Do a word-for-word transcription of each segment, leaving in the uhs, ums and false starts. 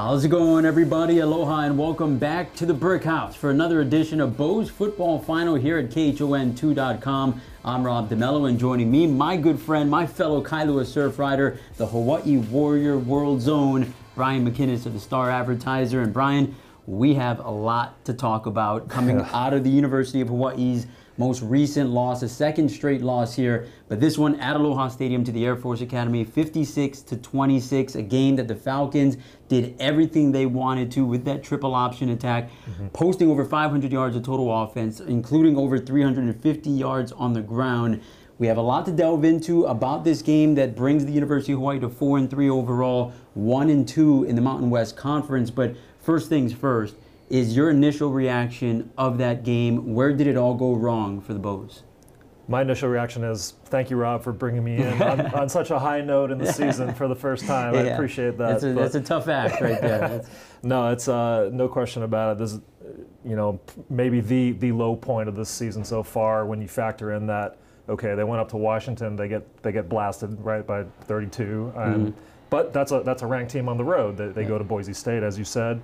How's it going, everybody? Aloha and welcome back to the Brick House for another edition of Bo's Football Final here at K H O N two dot com. I'm Rob DeMello, and joining me, my good friend, my fellow Kailua surf rider, the Hawaii Warrior World Zone, Brian McInnes of the Star Advertiser. And Brian, we have a lot to talk about coming out of the University of Hawaii's most recent loss, a second straight loss here, but this one at Aloha Stadium to the Air Force Academy, fifty-six to twenty-six, a game that the Falcons did everything they wanted to with that triple option attack, mm-hmm. posting over five hundred yards of total offense, including over three hundred fifty yards on the ground. We have a lot to delve into about this game that brings the University of Hawaii to four and three overall, one and two in the Mountain West Conference. But first things first, is your initial reaction of that game? Where did it all go wrong for the Bows? My initial reaction is, thank you, Rob, for bringing me in on, on such a high note in the season for the first time. Yeah, I appreciate that. That's a, that's a tough act right there. That's... No, it's uh, no question about it. This is, you know, maybe the, the low point of this season so far when you factor in that, okay, they went up to Washington, they get they get blasted right by thirty-two. Um, mm-hmm. But that's a, that's a ranked team on the road. They, they yeah. go to Boise State, as you said.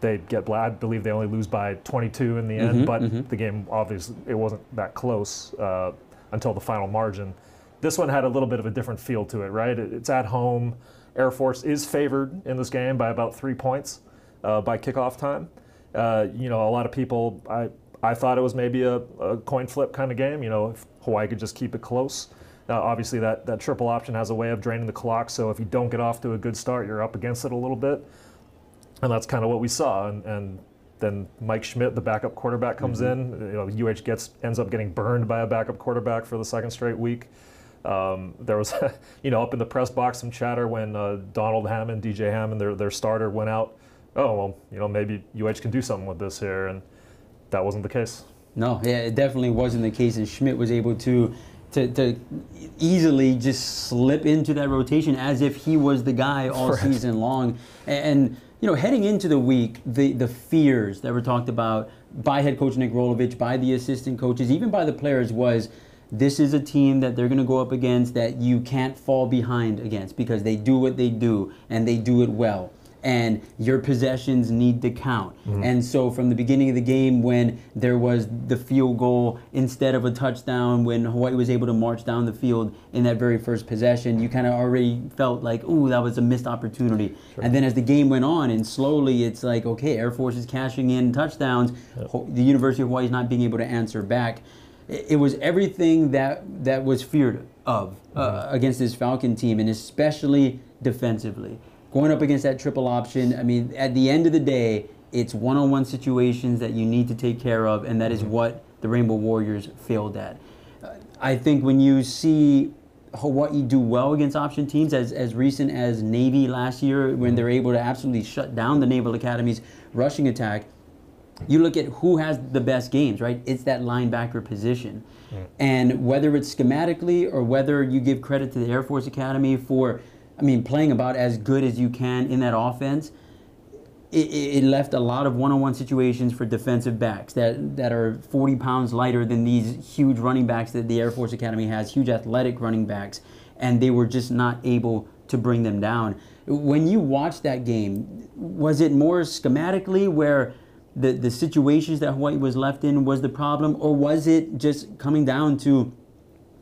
They get I believe they only lose by twenty-two in the end, mm-hmm, but mm-hmm. the game obviously it wasn't that close uh, until the final margin. This one had a little bit of a different feel to it, right? It's at home. Air Force is favored in this game by about three points uh, by kickoff time. Uh, you know, a lot of people I I thought it was maybe a, a coin flip kind of game. You know, if Hawaii could just keep it close. Now, obviously, that that triple option has a way of draining the clock. So if you don't get off to a good start, you're up against it a little bit. And that's kind of what we saw, and, and then Mike Schmidt, the backup quarterback, comes mm-hmm. in. You know, UH gets ends up getting burned by a backup quarterback for the second straight week. Um, there was, you know, up in the press box, some chatter when uh, Donald Hammond, D J Hammond, their their starter, went out. Oh well, you know, maybe UH can do something with this here, and that wasn't the case. No, yeah, it definitely wasn't the case, and Schmidt was able to. To, to easily just slip into that rotation as if he was the guy all right. season long. And, and, you know, heading into the week, the, the fears that were talked about by head coach Nick Rolovich, by the assistant coaches, even by the players was, this is a team that they're going to go up against that you can't fall behind against because they do what they do and they do it well. And your possessions need to count. Mm-hmm. And so from the beginning of the game when there was the field goal instead of a touchdown, when Hawaii was able to march down the field in that very first possession, you kind of already felt like, ooh, that was a missed opportunity. Sure. And then as the game went on and slowly it's like, okay, Air Force is cashing in touchdowns. Yep. The University of Hawaii is not being able to answer back. It was everything that, that was feared of mm-hmm. uh, against this Falcon team, and especially defensively. Going up against that triple option, I mean, at the end of the day, it's one-on-one situations that you need to take care of, and that is what the Rainbow Warriors failed at. Uh, I think when you see Hawaii do well against option teams, as, as recent as Navy last year, when they're able to absolutely shut down the Naval Academy's rushing attack, you look at who has the best games, right? It's that linebacker position. Mm. And whether it's schematically or whether you give credit to the Air Force Academy for I mean, playing about as good as you can in that offense, it, it left a lot of one-on-one situations for defensive backs that, that are forty pounds lighter than these huge running backs that the Air Force Academy has, huge athletic running backs, and they were just not able to bring them down. When you watched that game, was it more schematically where the, the situations that Hawaii was left in was the problem, or was it just coming down to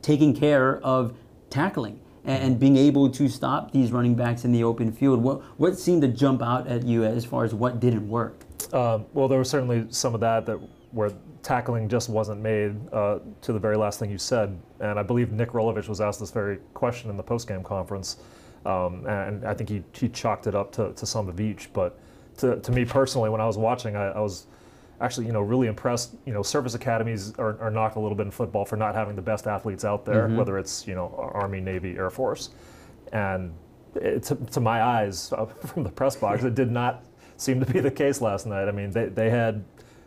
taking care of tackling and being able to stop these running backs in the open field? What what seemed to jump out at you as far as what didn't work? Uh, well, there was certainly some of that, that where tackling just wasn't made uh, to the very last thing you said. And I believe Nick Rolovich was asked this very question in the postgame conference. Um, and I think he, he chalked it up to, to some of each. But to, to me personally, when I was watching, I, I was actually, you know, really impressed. You know, service academies are, are knocked a little bit in football for not having the best athletes out there, mm-hmm. whether it's, you know, Army, Navy, Air Force. And it, to, to my eyes, uh, from the press box, it did not seem to be the case last night. I mean, they, they had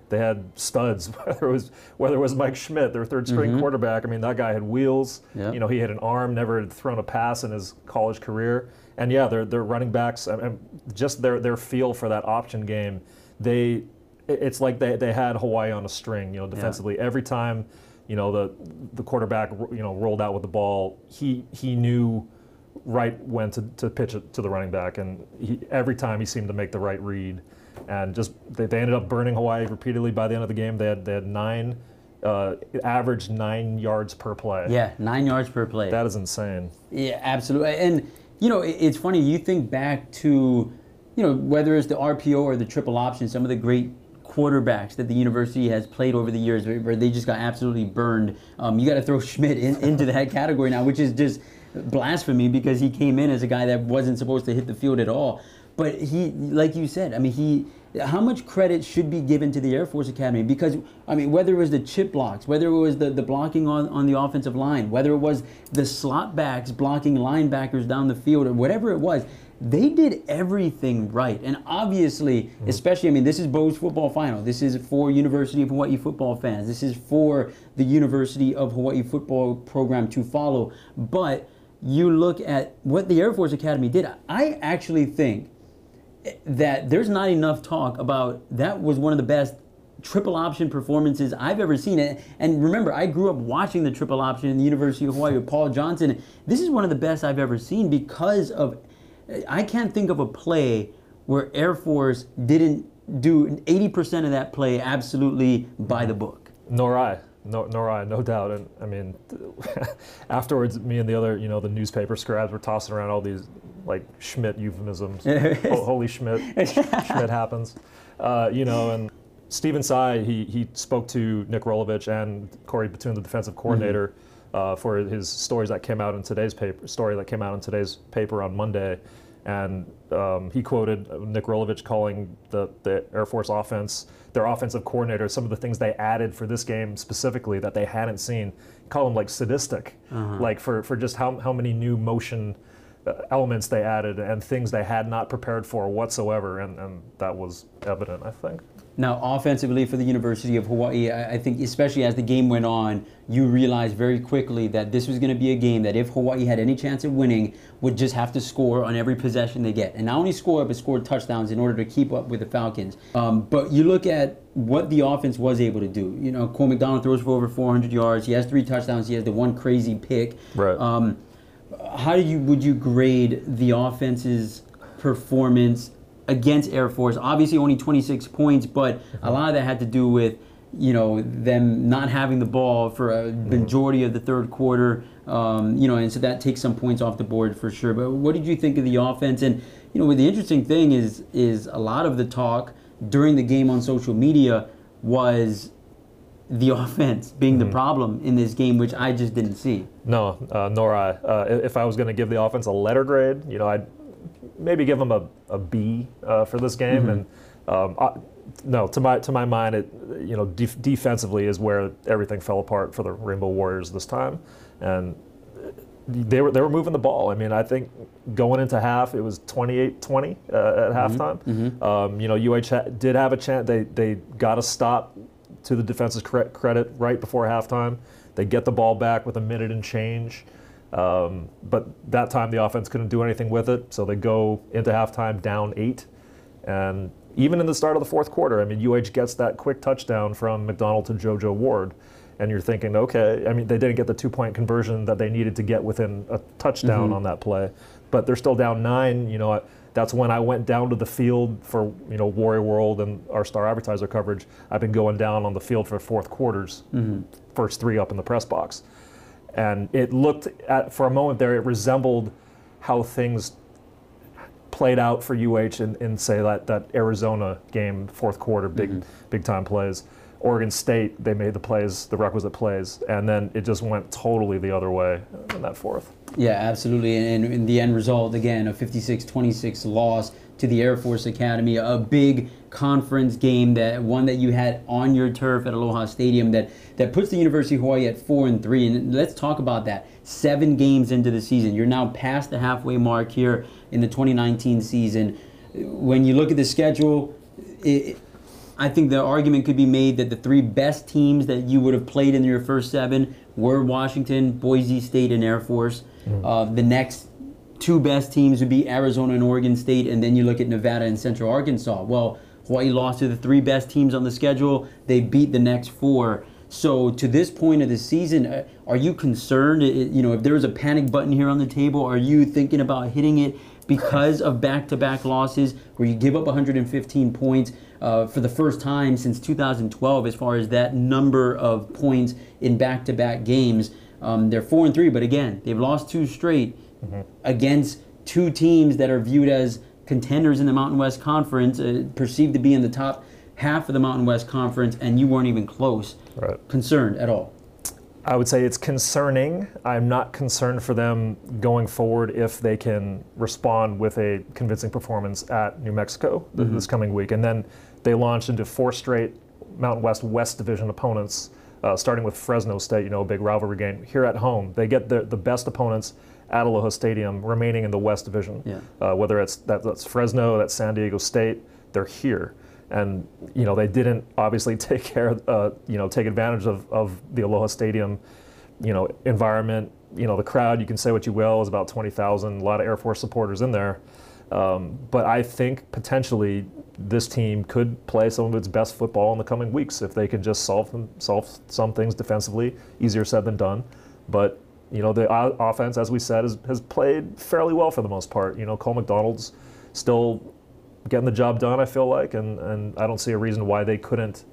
they had studs, whether it was, whether it was Mike Schmidt, their third-string mm-hmm. quarterback. I mean, that guy had wheels. Yep. You know, he had an arm, never had thrown a pass in his college career. And, yeah, their, their running backs, I mean, just their, their feel for that option game, they... It's like they, they had Hawaii on a string, you know, defensively. Yeah. Every time, you know, the the quarterback, you know, rolled out with the ball, he he knew right when to, to pitch it to the running back, and he, every time he seemed to make the right read. And just they, they ended up burning Hawaii repeatedly. By the end of the game, they had they had nine, uh, average nine yards per play. Yeah, nine yards per play. That is insane. Yeah, absolutely. And you know, it, it's funny. You think back to, you know, whether it's the R P O or the triple option, some of the great quarterbacks that the university has played over the years, where they just got absolutely burned. Um, you got to throw Schmidt in, into that category now, which is just blasphemy, because he came in as a guy that wasn't supposed to hit the field at all. But he, like you said, I mean, he, how much credit should be given to the Air Force Academy? Because, I mean, whether it was the chip blocks, whether it was the, the blocking on, on the offensive line, whether it was the slot backs blocking linebackers down the field, or whatever it was, they did everything right. And obviously, mm-hmm. especially, I mean, this is Bo's football final. This is for University of Hawaii football fans. This is for the University of Hawaii football program to follow. But you look at what the Air Force Academy did. I actually think that there's not enough talk about that. Was one of the best triple option performances I've ever seen. And, and remember, I grew up watching the triple option in the University of Hawaii with Paul Johnson. This is one of the best I've ever seen, because of, I can't think of a play where Air Force didn't do eighty percent of that play absolutely by the book. Nor I. No, nor I, no doubt. And I mean, afterwards, me and the other, you know, the newspaper scribes were tossing around all these, like, Schmidt euphemisms. Holy Schmidt, Schmidt happens, uh, you know. And Stephen Tsai, he he spoke to Nick Rolovich and Corey Batoon, the defensive coordinator, mm-hmm. uh, for his stories that came out in today's paper. Story that came out in today's paper on Monday, and um, he quoted Nick Rolovich calling the the Air Force offense, their offensive coordinator, some of the things they added for this game specifically that they hadn't seen, call them like sadistic, uh-huh. like for, for just how, how many new motion elements they added and things they had not prepared for whatsoever, and, and that was evident, I think. Now, offensively for the University of Hawaii, I, I think especially as the game went on, you realized very quickly that this was going to be a game that if Hawaii had any chance of winning, would just have to score on every possession they get. And not only score, but score touchdowns in order to keep up with the Falcons. Um, but you look at what the offense was able to do. You know, Cole McDonald throws for over four hundred yards. He has three touchdowns. He has the one crazy pick. Right. Um, how do you would you grade the offense's performance against Air Force? Obviously only twenty-six points, but a lot of that had to do with, you know, them not having the ball for a majority of the third quarter, um, you know, and so that takes some points off the board for sure. But what did you think of the offense? And, you know, the interesting thing is, is a lot of the talk during the game on social media was the offense being the problem in this game, which I just didn't see. No, uh, nor I. Uh, if I was going to give the offense a letter grade, you know, I'd maybe give them a, a B uh, for this game. Mm-hmm. And um, I, no, to my to my mind, it, you know, def defensively is where everything fell apart for the Rainbow Warriors this time, and they were they were moving the ball. I mean, I think going into half, it was twenty-eight twenty uh, at mm-hmm. halftime. Mm-hmm. um, you know, U H did have a chance. They they got a stop. To the defense's credit, right before halftime, they get the ball back with a minute and change, um, but that time the offense couldn't do anything with it, so they go into halftime down eight, and even in the start of the fourth quarter, I mean, U H gets that quick touchdown from McDonald to JoJo Ward, and you're thinking, okay, I mean, they didn't get the two-point conversion that they needed to get within a touchdown mm-hmm. on that play, but they're still down nine, you know. I, That's when I went down to the field for, you know, Warrior World and our Star Advertiser coverage. I've been going down on the field for fourth quarters, mm-hmm. first three up in the press box. And it looked, at, for a moment there, it resembled how things played out for U H in, in say, that, that Arizona game, fourth quarter, big, mm-hmm. big time plays. Oregon State, they made the plays, the requisite plays, and then it just went totally the other way in that fourth. Yeah, absolutely, and in the end result, again, a fifty-six twenty-six loss to the Air Force Academy, a big conference game, that one that you had on your turf at Aloha Stadium, that, that puts the University of Hawaii at four and three, and let's talk about that. Seven games into the season. You're now past the halfway mark here in the twenty nineteen season. When you look at the schedule, it, I think the argument could be made that the three best teams that you would have played in your first seven were Washington, Boise State, and Air Force. Mm-hmm. uh, the next two best teams would be Arizona and Oregon State, and then you look at Nevada and Central Arkansas. Well, Hawaii lost to the three best teams on the schedule. They beat the next four. So to this point of the season, are you concerned? You know, if there was a panic button here on the table, are you thinking about hitting it because of back-to-back losses where you give up one hundred fifteen points uh, for the first time since two thousand twelve as far as that number of points in back-to-back games? Um, they're four and three, but again, they've lost two straight mm-hmm. against two teams that are viewed as contenders in the Mountain West Conference, uh, perceived to be in the top half of the Mountain West Conference, and you weren't even close. Right. Concerned at all? I would say it's concerning. I'm not concerned for them going forward if they can respond with a convincing performance at New Mexico mm-hmm. this coming week. And then they launch into four straight Mountain West West Division opponents, uh, starting with Fresno State, you know, a big rivalry game here at home. They get the, the best opponents at Aloha Stadium, remaining in the West Division. Yeah. Uh, whether it's that, that's Fresno, that's San Diego State, they're here. And you know, they didn't obviously take care, uh, you know, take advantage of, of the Aloha Stadium, you know, environment. You know, the crowd, you can say what you will, is about twenty thousand, a lot of Air Force supporters in there. Um, but I think potentially this team could play some of its best football in the coming weeks if they can just solve them, solve some things defensively. Easier said than done, but. You know, the offense, as we said, has, has played fairly well for the most part. You know, Cole McDonald's still getting the job done, I feel like, and, and I don't see a reason why they couldn't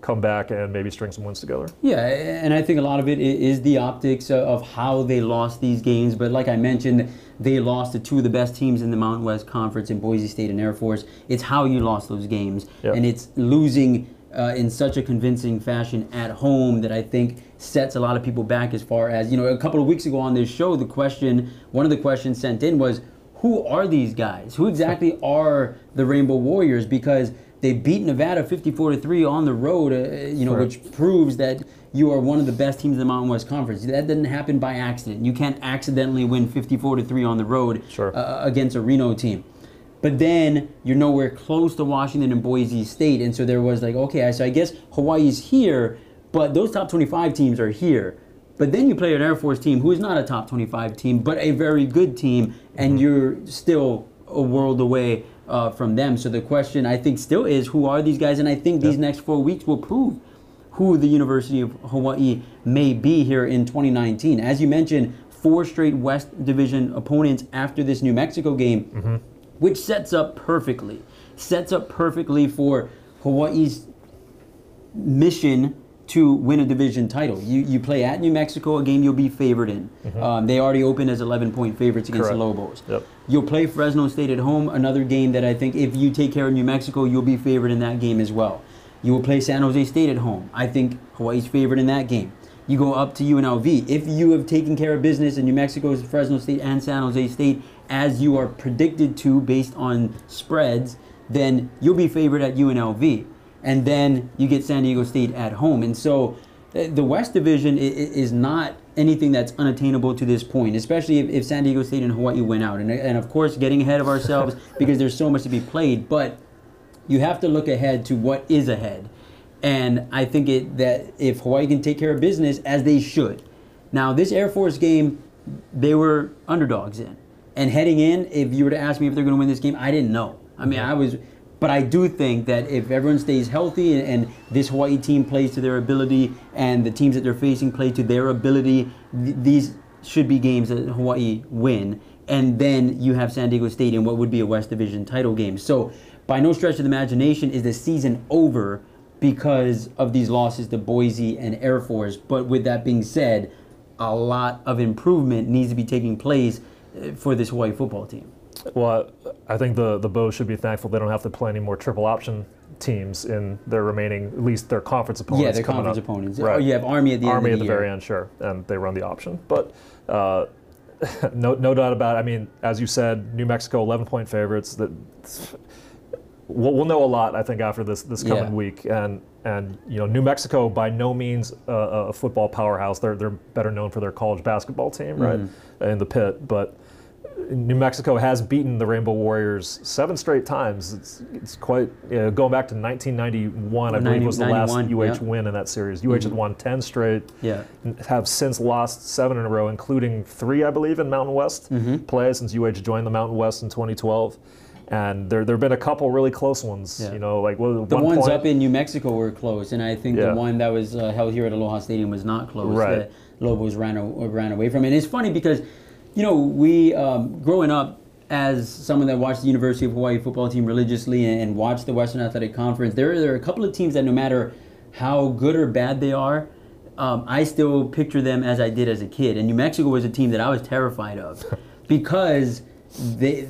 come back and maybe string some wins together. Yeah, and I think a lot of it is the optics of how they lost these games. But like I mentioned, they lost to two of the best teams in the Mountain West Conference in Boise State and Air Force. It's how you lost those games, yep. and it's losing Uh, in such a convincing fashion at home that I think sets a lot of people back as far as, you know, a couple of weeks ago on this show, the question, one of the questions sent in was, who are these guys? Who exactly are the Rainbow Warriors? Because they beat Nevada fifty-four to three on the road, uh, you know, sure. which proves that you are one of the best teams in the Mountain West Conference. That didn't happen by accident. You can't accidentally win fifty-four to three on the road sure. uh, against a Reno team. But then you're nowhere close to Washington and Boise State. And so there was like, okay, so I guess Hawaii's here, but those top twenty-five teams are here. But then you play an Air Force team who is not a top twenty-five team, but a very good team, and mm-hmm. you're still a world away uh, from them. So the question, I think, still is, who are these guys? And I think yeah. these next four weeks will prove who the University of Hawaii may be here in twenty nineteen. As you mentioned, four straight West Division opponents after this New Mexico game. Mm-hmm. Which sets up perfectly, sets up perfectly for Hawaii's mission to win a division title. You you play at New Mexico, a game you'll be favored in. Mm-hmm. um, they already opened as eleven point favorites against Correct. the Lobos. Yep. You'll play Fresno State at home, another game that I think if you take care of New Mexico, you'll be favored in that game as well. You will play San Jose State at home. I think Hawaii's favored in that game. You go up to U N L V. If you have taken care of business in New Mexico, Fresno State, and San Jose State, as you are predicted to based on spreads, then you'll be favored at U N L V. And then you get San Diego State at home. And so the West Division is not anything that's unattainable to this point, especially if San Diego State and Hawaii win out. And of course, getting ahead of ourselves because there's so much to be played, but you have to look ahead to what is ahead. And I think it, that if Hawaii can take care of business, as they should. Now, this Air Force game, they were underdogs in. And heading in, if you were to ask me if they're going to win this game, I didn't know. I mean, I was, but I do think that if everyone stays healthy and, and this Hawaii team plays to their ability and the teams that they're facing play to their ability, th these should be games that Hawaii win. And then you have San Diego State in what would be a West Division title game. So by no stretch of the imagination is the season over because of these losses to Boise and Air Force. But with that being said, a lot of improvement needs to be taking place for this Hawaii football team. Well, I think the, the Bows should be thankful they don't have to play any more triple option teams in their remaining, at least their conference opponents. Yeah, their conference up. opponents. Right. Oh, you have Army at the Army end of the Army at the year. very end, sure, and they run the option. But uh, no, no doubt about it. I mean, as you said, New Mexico, eleven point favorites. That we'll, we'll know a lot, I think, after this this coming yeah. week. And and you know, New Mexico by no means a, a football powerhouse. They're they're better known for their college basketball team, right, mm. in the Pit. But New Mexico has beaten the Rainbow Warriors seven straight times. It's it's quite you know, going back to nineteen ninety-one. Or I believe ninety, was the ninety-one, last U H yeah. win in that series. U H mm-hmm. had won ten straight. Yeah, have since lost seven in a row, including three, I believe, in Mountain West mm-hmm. play since U H joined the Mountain West in twenty twelve. And there there have been a couple really close ones, yeah. you know, like well, the one ones point, up in New Mexico were close, and I think yeah. the one that was uh, held here at Aloha Stadium was not close. Right. That Lobos ran a, ran away from. And it's funny because, you know, we um, growing up as someone that watched the University of Hawaii football team religiously and, and watched the Western Athletic Conference, there there are a couple of teams that no matter how good or bad they are, um, I still picture them as I did as a kid. And New Mexico was a team that I was terrified of because. They,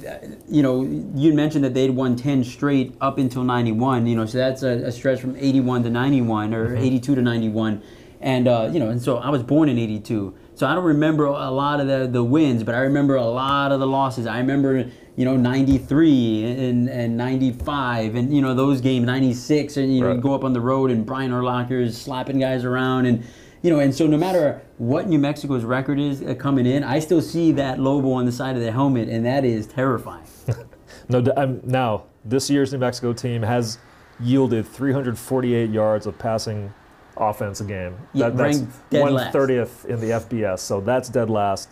you know, you mentioned that they'd won ten straight up until ninety-one. You know, so that's a, a stretch from eighty-one to ninety-one or mm-hmm. eighty-two to ninety-one, and uh, you know, and so I was born in eighty-two, so I don't remember a lot of the the wins, but I remember a lot of the losses. I remember, you know, ninety-three and and ninety-five, and you know those games, ninety-six, and you right. know, you go up on the road and Brian Urlacher is slapping guys around and. You know, and so no matter what New Mexico's record is coming in, I still see that Lobo on the side of the helmet, and that is terrifying. no, I'm, now, this year's New Mexico team has yielded three hundred forty-eight yards of passing offense a game. That, yeah, that's one hundred thirtieth in the F B S, so that's dead last.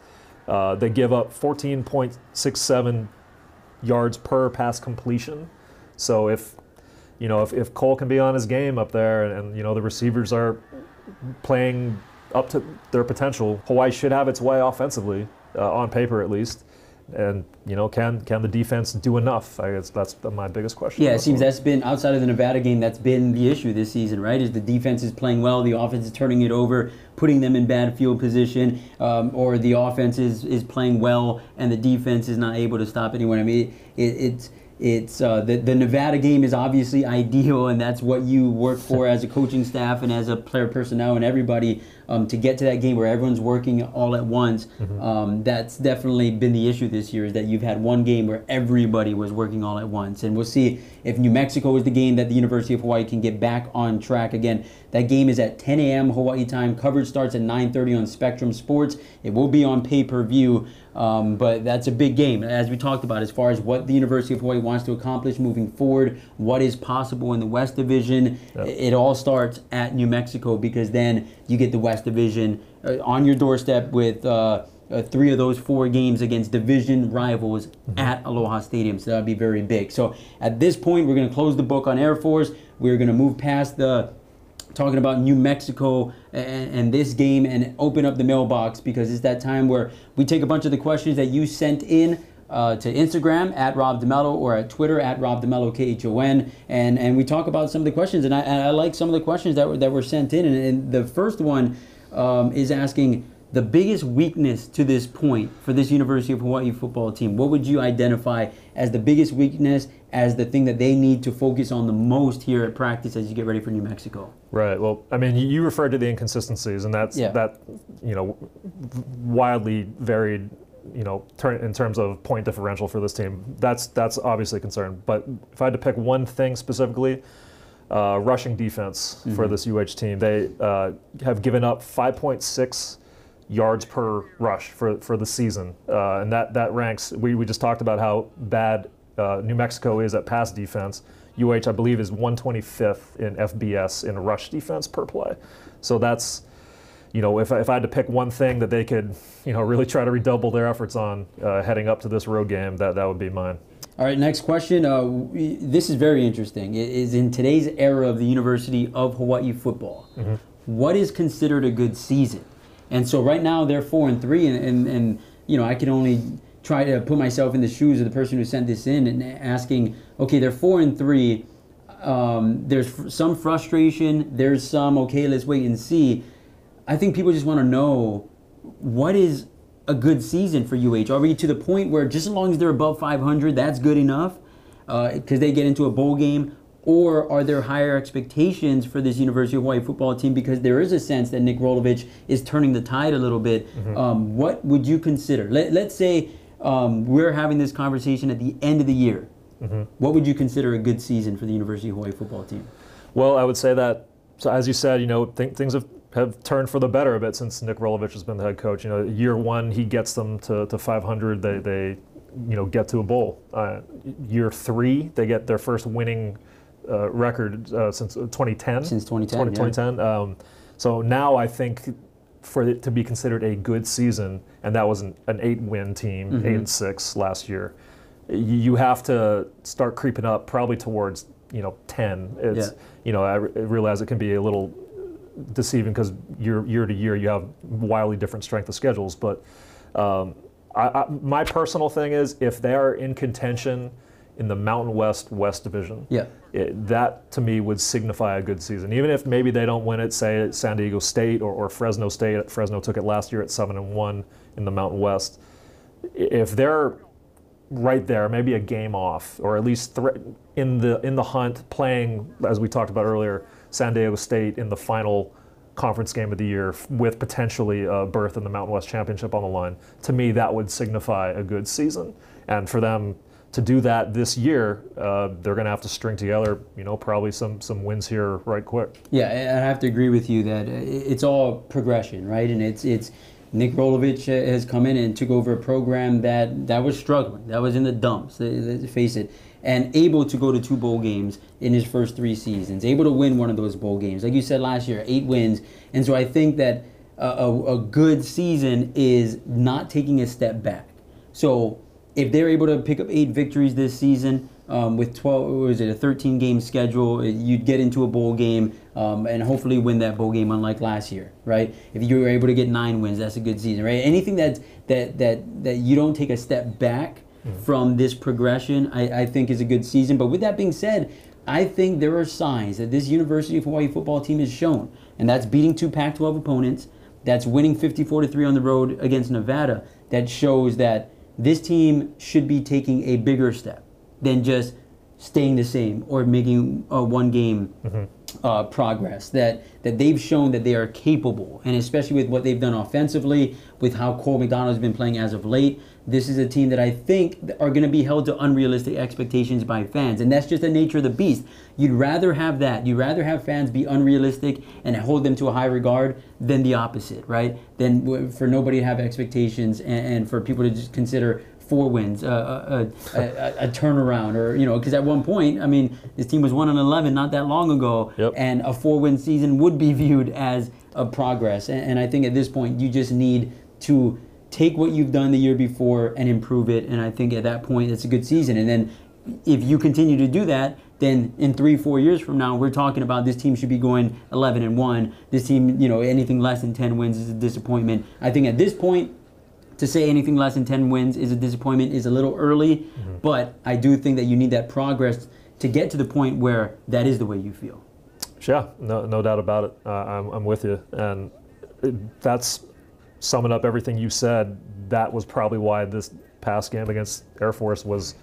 Uh, they give up fourteen point six seven yards per pass completion. So if, you know, if, if Cole can be on his game up there and, and you know, the receivers are playing up to their potential, Hawaii should have its way offensively, uh, on paper at least. And you know, can can the defense do enough? I guess that's my biggest question. Yeah, it seems that's been, outside of the Nevada game, that's been the issue this season, right? Is the defense is playing well, the offense is turning it over, putting them in bad field position, um, or the offense is is playing well and the defense is not able to stop anyone. I mean, it, it, it's. It's uh, the, the Nevada game is obviously ideal, and that's what you work for as a coaching staff and as a player personnel and everybody, um, to get to that game where everyone's working all at once. Mm-hmm. Um, that's definitely been the issue this year, is that you've had one game where everybody was working all at once. And we'll see if New Mexico is the game that the University of Hawaii can get back on track again. That game is at ten a m Hawaii time. Coverage starts at nine thirty on Spectrum Sports. It will be on pay-per-view. Um, but that's a big game, as we talked about, as far as what the University of Hawaii wants to accomplish moving forward, what is possible in the West Division. Yep. It all starts at New Mexico, because then you get the West Division on your doorstep with uh, three of those four games against division rivals mm-hmm. at Aloha Stadium, so that would be very big. So at this point, we're going to close the book on Air Force. We're going to move past the talking about New Mexico and, and this game and open up the mailbox, because it's that time where we take a bunch of the questions that you sent in uh, to Instagram at Rob DeMello or at Twitter at Rob DeMello K H O N, and and we talk about some of the questions, and I, and I like some of the questions that were that were sent in, and, and the first one um, is asking the biggest weakness to this point for this University of Hawaii football team. What would you identify as the biggest weakness, as the thing that they need to focus on the most here at practice as you get ready for New Mexico? Right. Well, I mean, you referred to the inconsistencies, and that's yeah. that, you know, wildly varied, you know, in terms of point differential for this team. That's that's obviously a concern. But if I had to pick one thing specifically, uh, rushing defense mm-hmm. for this U H team, they uh, have given up five point six. yards per rush for, for the season. Uh, and that, that ranks, we, we just talked about how bad uh, New Mexico is at pass defense. U H, I believe, is one hundred twenty-fifth in F B S in rush defense per play. So that's, you know, if, if I had to pick one thing that they could, you know, really try to redouble their efforts on uh, heading up to this road game, that, that would be mine. All right, next question. Uh, we, this is very interesting. It is in today's era of the University of Hawaii football. Mm-hmm. What is considered a good season? And so right now they're four and three, and, and, and you know, I can only try to put myself in the shoes of the person who sent this in and asking, okay, they're four and three. Um, there's fr- some frustration. There's some, okay, let's wait and see. I think people just want to know, what is a good season for U H? Are we to the point where just as long as they're above five hundred, that's good enough because uh, they get into a bowl game? Or are there higher expectations for this University of Hawaii football team, because there is a sense that Nick Rolovich is turning the tide a little bit? Mm-hmm. Um, what would you consider? Let, let's say um, we're having this conversation at the end of the year. Mm-hmm. What would you consider a good season for the University of Hawaii football team? Well, I would say that, so as you said, you know, th- things have, have turned for the better a bit since Nick Rolovich has been the head coach. You know, year one, he gets them to, to five hundred. They, they, you know, get to a bowl. Uh, year three, they get their first winning Uh, record uh, since twenty ten. Since twenty ten, twenty, yeah. twenty ten. Um, so now I think for it to be considered a good season, and that was an, an eight-win team, mm-hmm. eight and six last year, you have to start creeping up probably towards, you know, ten. It's, yeah. you know, I realize it can be a little deceiving because year, year to year you have wildly different strength of schedules. But um, I, I, my personal thing is if they are in contention in the Mountain West West Division, yeah. it, that to me would signify a good season. Even if maybe they don't win it, say at San Diego State or, or Fresno State. Fresno took it last year at seven and one in the Mountain West. If they're right there, maybe a game off, or at least th in the in the hunt, playing, as we talked about earlier, San Diego State in the final conference game of the year with potentially a berth in the Mountain West Championship on the line. To me, that would signify a good season, and for them to do that this year, uh, they're going to have to string together, you know, probably some some wins here right quick. Yeah, and I have to agree with you that it's all progression, right? And it's it's. Nick Rolovich has come in and took over a program that, that was struggling, that was in the dumps, face it, and able to go to two bowl games in his first three seasons, able to win one of those bowl games. Like you said last year, eight wins. And so I think that a, a, a good season is not taking a step back. So if they're able to pick up eight victories this season, Um, with twelve, or is it a thirteen game schedule? You'd get into a bowl game um, and hopefully win that bowl game, unlike last year, right? If you were able to get nine wins, that's a good season, right? Anything that that that that you don't take a step back mm-hmm. from this progression, I, I think is a good season. But with that being said, I think there are signs that this University of Hawaii football team has shown, and that's beating two Pac twelve opponents, that's winning fifty-four to three on the road against Nevada. That shows that this team should be taking a bigger step than just staying the same or making a one-game mm-hmm. uh, progress. That that they've shown that they are capable, and especially with what they've done offensively, with how Cole McDonald has been playing as of late, this is a team that I think are going to be held to unrealistic expectations by fans, and that's just the nature of the beast. You'd rather have that. You'd rather have fans be unrealistic and hold them to a high regard than the opposite, right? Than for nobody to have expectations and, and for people to just consider four wins, uh, a, a, a turnaround, or, you know, because at one point, I mean, this team was one and eleven not that long ago, yep. and a four win season would be viewed as a progress. And, and I think at this point, you just need to take what you've done the year before and improve it, and I think at that point, it's a good season. And then if you continue to do that, then in three, four years from now, we're talking about this team should be going eleven and one. This team, you know, anything less than ten wins is a disappointment. I think at this point, to say anything less than ten wins is a disappointment is a little early, mm-hmm. but I do think that you need that progress to get to the point where that is the way you feel. Yeah, no, no doubt about it. Uh, I'm, I'm with you. And it, that's summing up everything you said. That was probably why this past game against Air Force was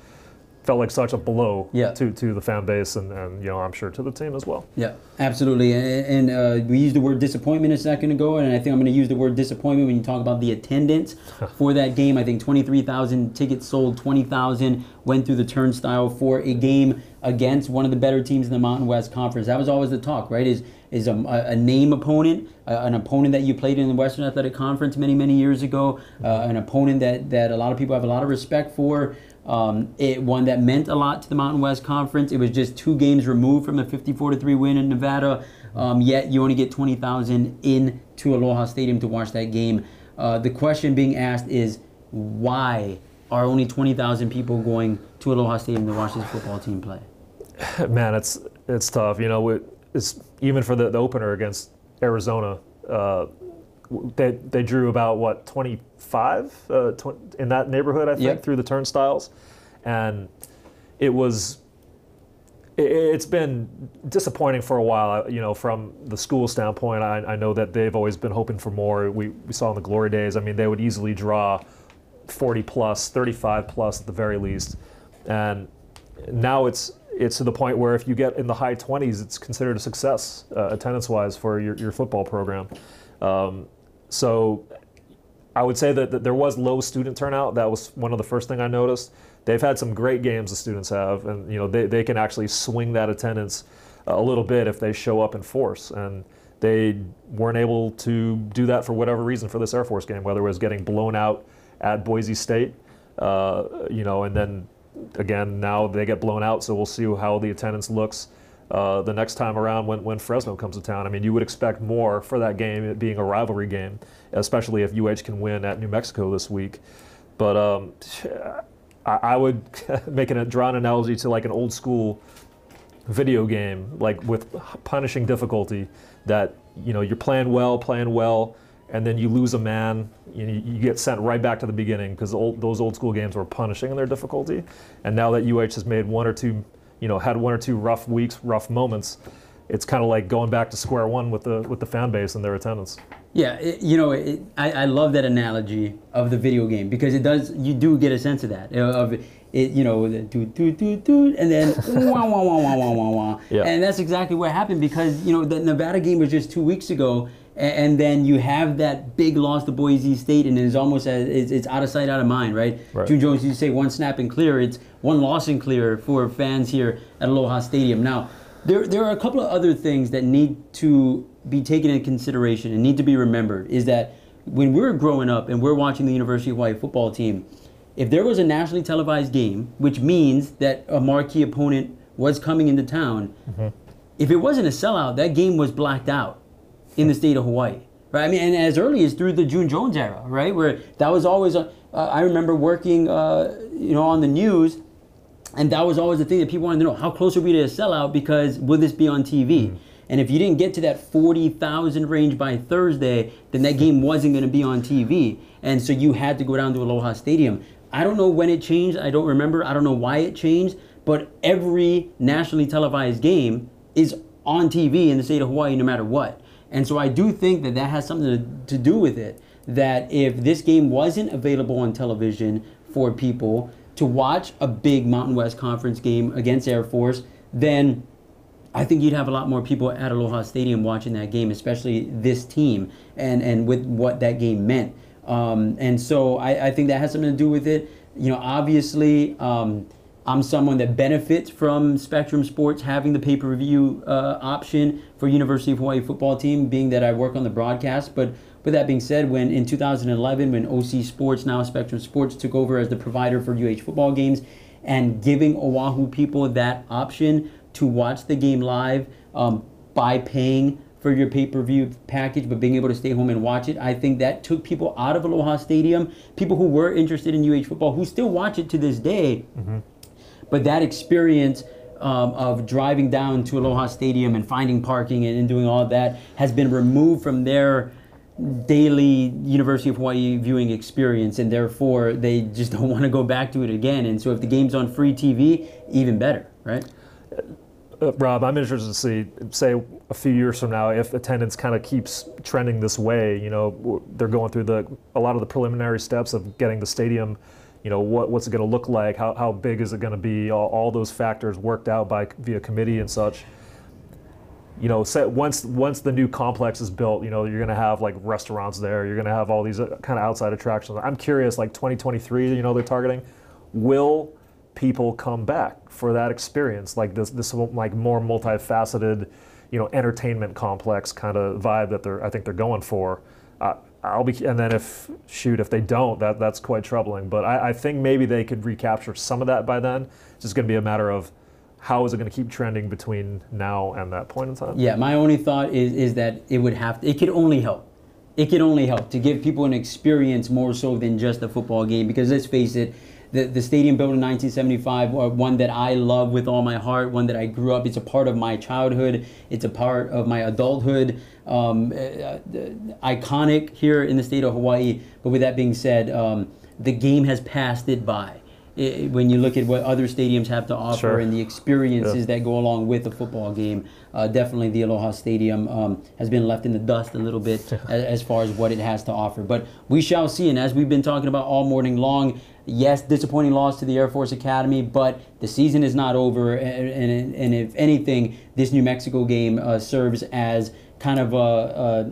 felt like such a blow yeah. to, to the fan base and, and, you know, I'm sure to the team as well. Yeah, absolutely. And, and uh, we used the word disappointment a second ago, and I think I'm going to use the word disappointment when you talk about the attendance for that game. I think twenty-three thousand tickets sold, twenty thousand went through the turnstile for a game against one of the better teams in the Mountain West Conference. That was always the talk, right? Is is a, a name opponent, uh, an opponent that you played in the Western Athletic Conference many, many years ago, uh, an opponent that, that a lot of people have a lot of respect for. Um, it one that meant a lot to the Mountain West Conference. It was just two games removed from the fifty-four to three win in Nevada, um, yet you only get twenty thousand in to Aloha Stadium to watch that game. Uh, the question being asked is, why are only twenty thousand people going to Aloha Stadium to watch this football team play? Man, it's it's tough. You know, it's even for the, the opener against Arizona, uh, They, they drew about, what, twenty-five uh, tw in that neighborhood, I think, yep. through the turnstiles. And it was, it, it's been disappointing for a while, you know, from the school standpoint. I, I know that they've always been hoping for more. We, we saw in the glory days, I mean, they would easily draw forty plus, thirty-five plus at the very least. And now it's, it's to the point where if you get in the high twenties, it's considered a success, uh, attendance-wise, for your, your football program. Um, So I would say that, that there was low student turnout. That was one of the first thing I noticed. They've had some great games the students have, and you know they, they can actually swing that attendance a little bit if they show up in force. And they weren't able to do that for whatever reason for this Air Force game, whether it was getting blown out at Boise State, uh, you know, and then again now they get blown out. So we'll see how the attendance looks Uh, the next time around when, when Fresno comes to town. I mean, you would expect more for that game, it being a rivalry game, especially if U H can win at New Mexico this week. But um, I, I would make an, a drawn analogy to like an old school video game, like with punishing difficulty, that, you know, you're playing well, playing well, and then you lose a man, you, you get sent right back to the beginning, because those old school games were punishing in their difficulty. And now that U H has made one or two, you know, had one or two rough weeks, rough moments, it's kind of like going back to square one with the with the fan base and their attendance. Yeah, it, you know, it, I, I love that analogy of the video game, because it does, you do get a sense of that, of it, you know, the do do do do, and then wah wah wah wah wah wah wah, yeah. And that's exactly what happened, because, you know, the Nevada game was just two weeks ago, and then you have that big loss to Boise State, and it's almost as, it's, it's out of sight, out of mind, right? right? June Jones, you say one snap and clear, it's one loss and clear for fans here at Aloha Stadium. Now, there, there are a couple of other things that need to be taken into consideration and need to be remembered, is that when we're growing up and we're watching the University of Hawaii football team, if there was a nationally televised game, which means that a marquee opponent was coming into town, mm-hmm. if it wasn't a sellout, that game was blacked out in the state of Hawaii, right? I mean, and as early as through the June Jones era, right? Where that was always, a, uh, I remember working, uh, you know, on the news, and that was always the thing that people wanted to know, how close are we to a sellout, because will this be on T V? Mm. And if you didn't get to that forty thousand range by Thursday, then that game wasn't gonna be on T V. And so you had to go down to Aloha Stadium. I don't know when it changed, I don't remember, I don't know why it changed, but every nationally televised game is on T V in the state of Hawaii no matter what. And so I do think that that has something to, to do with it, that if this game wasn't available on television for people to watch a big Mountain West Conference game against Air Force, then I think you'd have a lot more people at Aloha Stadium watching that game, especially this team, and, and with what that game meant. Um, and so I, I think that has something to do with it. You know, obviously, um, I'm someone that benefits from Spectrum Sports having the pay-per-view uh, option for University of Hawaii football team, being that I work on the broadcast. But with that being said, when in two thousand eleven, when O C Sports, now Spectrum Sports, took over as the provider for U H football games, and giving Oahu people that option to watch the game live um, by paying for your pay-per-view package, but being able to stay home and watch it, I think that took people out of Aloha Stadium, people who were interested in U H football, who still watch it to this day. Mm-hmm. But that experience um, of driving down to Aloha Stadium and finding parking and, and doing all that has been removed from their daily University of Hawaii viewing experience, and therefore they just don't want to go back to it again. And so if the game's on free T V, even better, right? Uh, Rob, I'm interested to see, say a few years from now, if attendance kind of keeps trending this way. You know, they're going through the a lot of the preliminary steps of getting the stadium. You know, what, what's it going to look like? How, how big is it going to be? All, all those factors worked out by via committee and such. You know, set, once once the new complex is built, you know, you're going to have like restaurants there. You're going to have all these kind of outside attractions. I'm curious, like twenty twenty-three, you know, they're targeting. Will people come back for that experience? Like this, this like more multifaceted, you know, entertainment complex kind of vibe that they're I think they're going for. Uh, I'll be, and then if, shoot, if they don't, that, that's quite troubling. But I, I think maybe they could recapture some of that by then. It's just going to be a matter of how is it going to keep trending between now and that point in time. Yeah, my only thought is is that it would have to, it could only help. It could only help to give people an experience more so than just a football game. Because let's face it, the, the stadium built in nineteen seventy-five, or one that I love with all my heart, one that I grew up, it's a part of my childhood, it's a part of my adulthood, um, uh, uh, iconic here in the state of Hawaii. But with that being said, um, the game has passed it by. It, when you look at what other stadiums have to offer, sure. and the experiences yeah. that go along with a football game, uh, definitely the Aloha Stadium um, has been left in the dust a little bit as, as far as what it has to offer. But we shall see, and as we've been talking about all morning long, yes, disappointing loss to the Air Force Academy, but the season is not over, and, and, and if anything, this New Mexico game uh, serves as kind of a,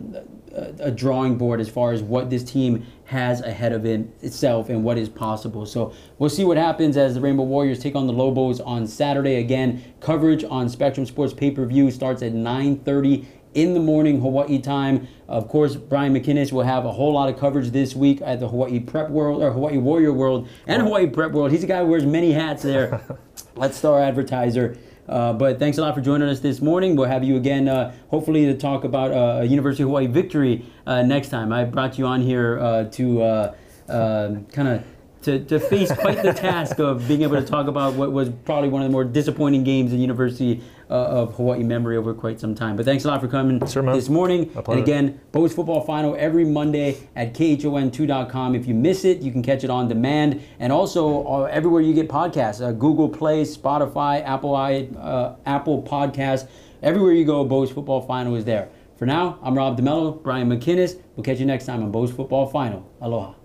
a, a drawing board as far as what this team has ahead of it itself and what is possible. So we'll see what happens as the Rainbow Warriors take on the Lobos on Saturday. Again, coverage on Spectrum Sports pay-per-view starts at nine thirty in the morning Hawaii time. Of course, Brian McInnes will have a whole lot of coverage this week at the Hawaii Prep World, or Hawaii Warrior World, and Hawaii Prep World. He's a guy who wears many hats there. Let's star advertiser. Uh, but thanks a lot for joining us this morning. We'll have you again, uh, hopefully, to talk about uh, a University of Hawaii victory uh, next time. I brought you on here uh, to uh, uh, kind of to, to face quite the task of being able to talk about what was probably one of the more disappointing games in University uh, of Hawaii memory over quite some time. But thanks a lot for coming sure, this morning. And again, Boise football final every Monday at K H O N two dot com. If you miss it, you can catch it on demand. And also uh, everywhere you get podcasts, uh, Google Play, Spotify, Apple, uh, Apple Podcasts. Everywhere you go, Boise football final is there. For now, I'm Rob DeMello, Brian McInnes. We'll catch you next time on Boise football final. Aloha.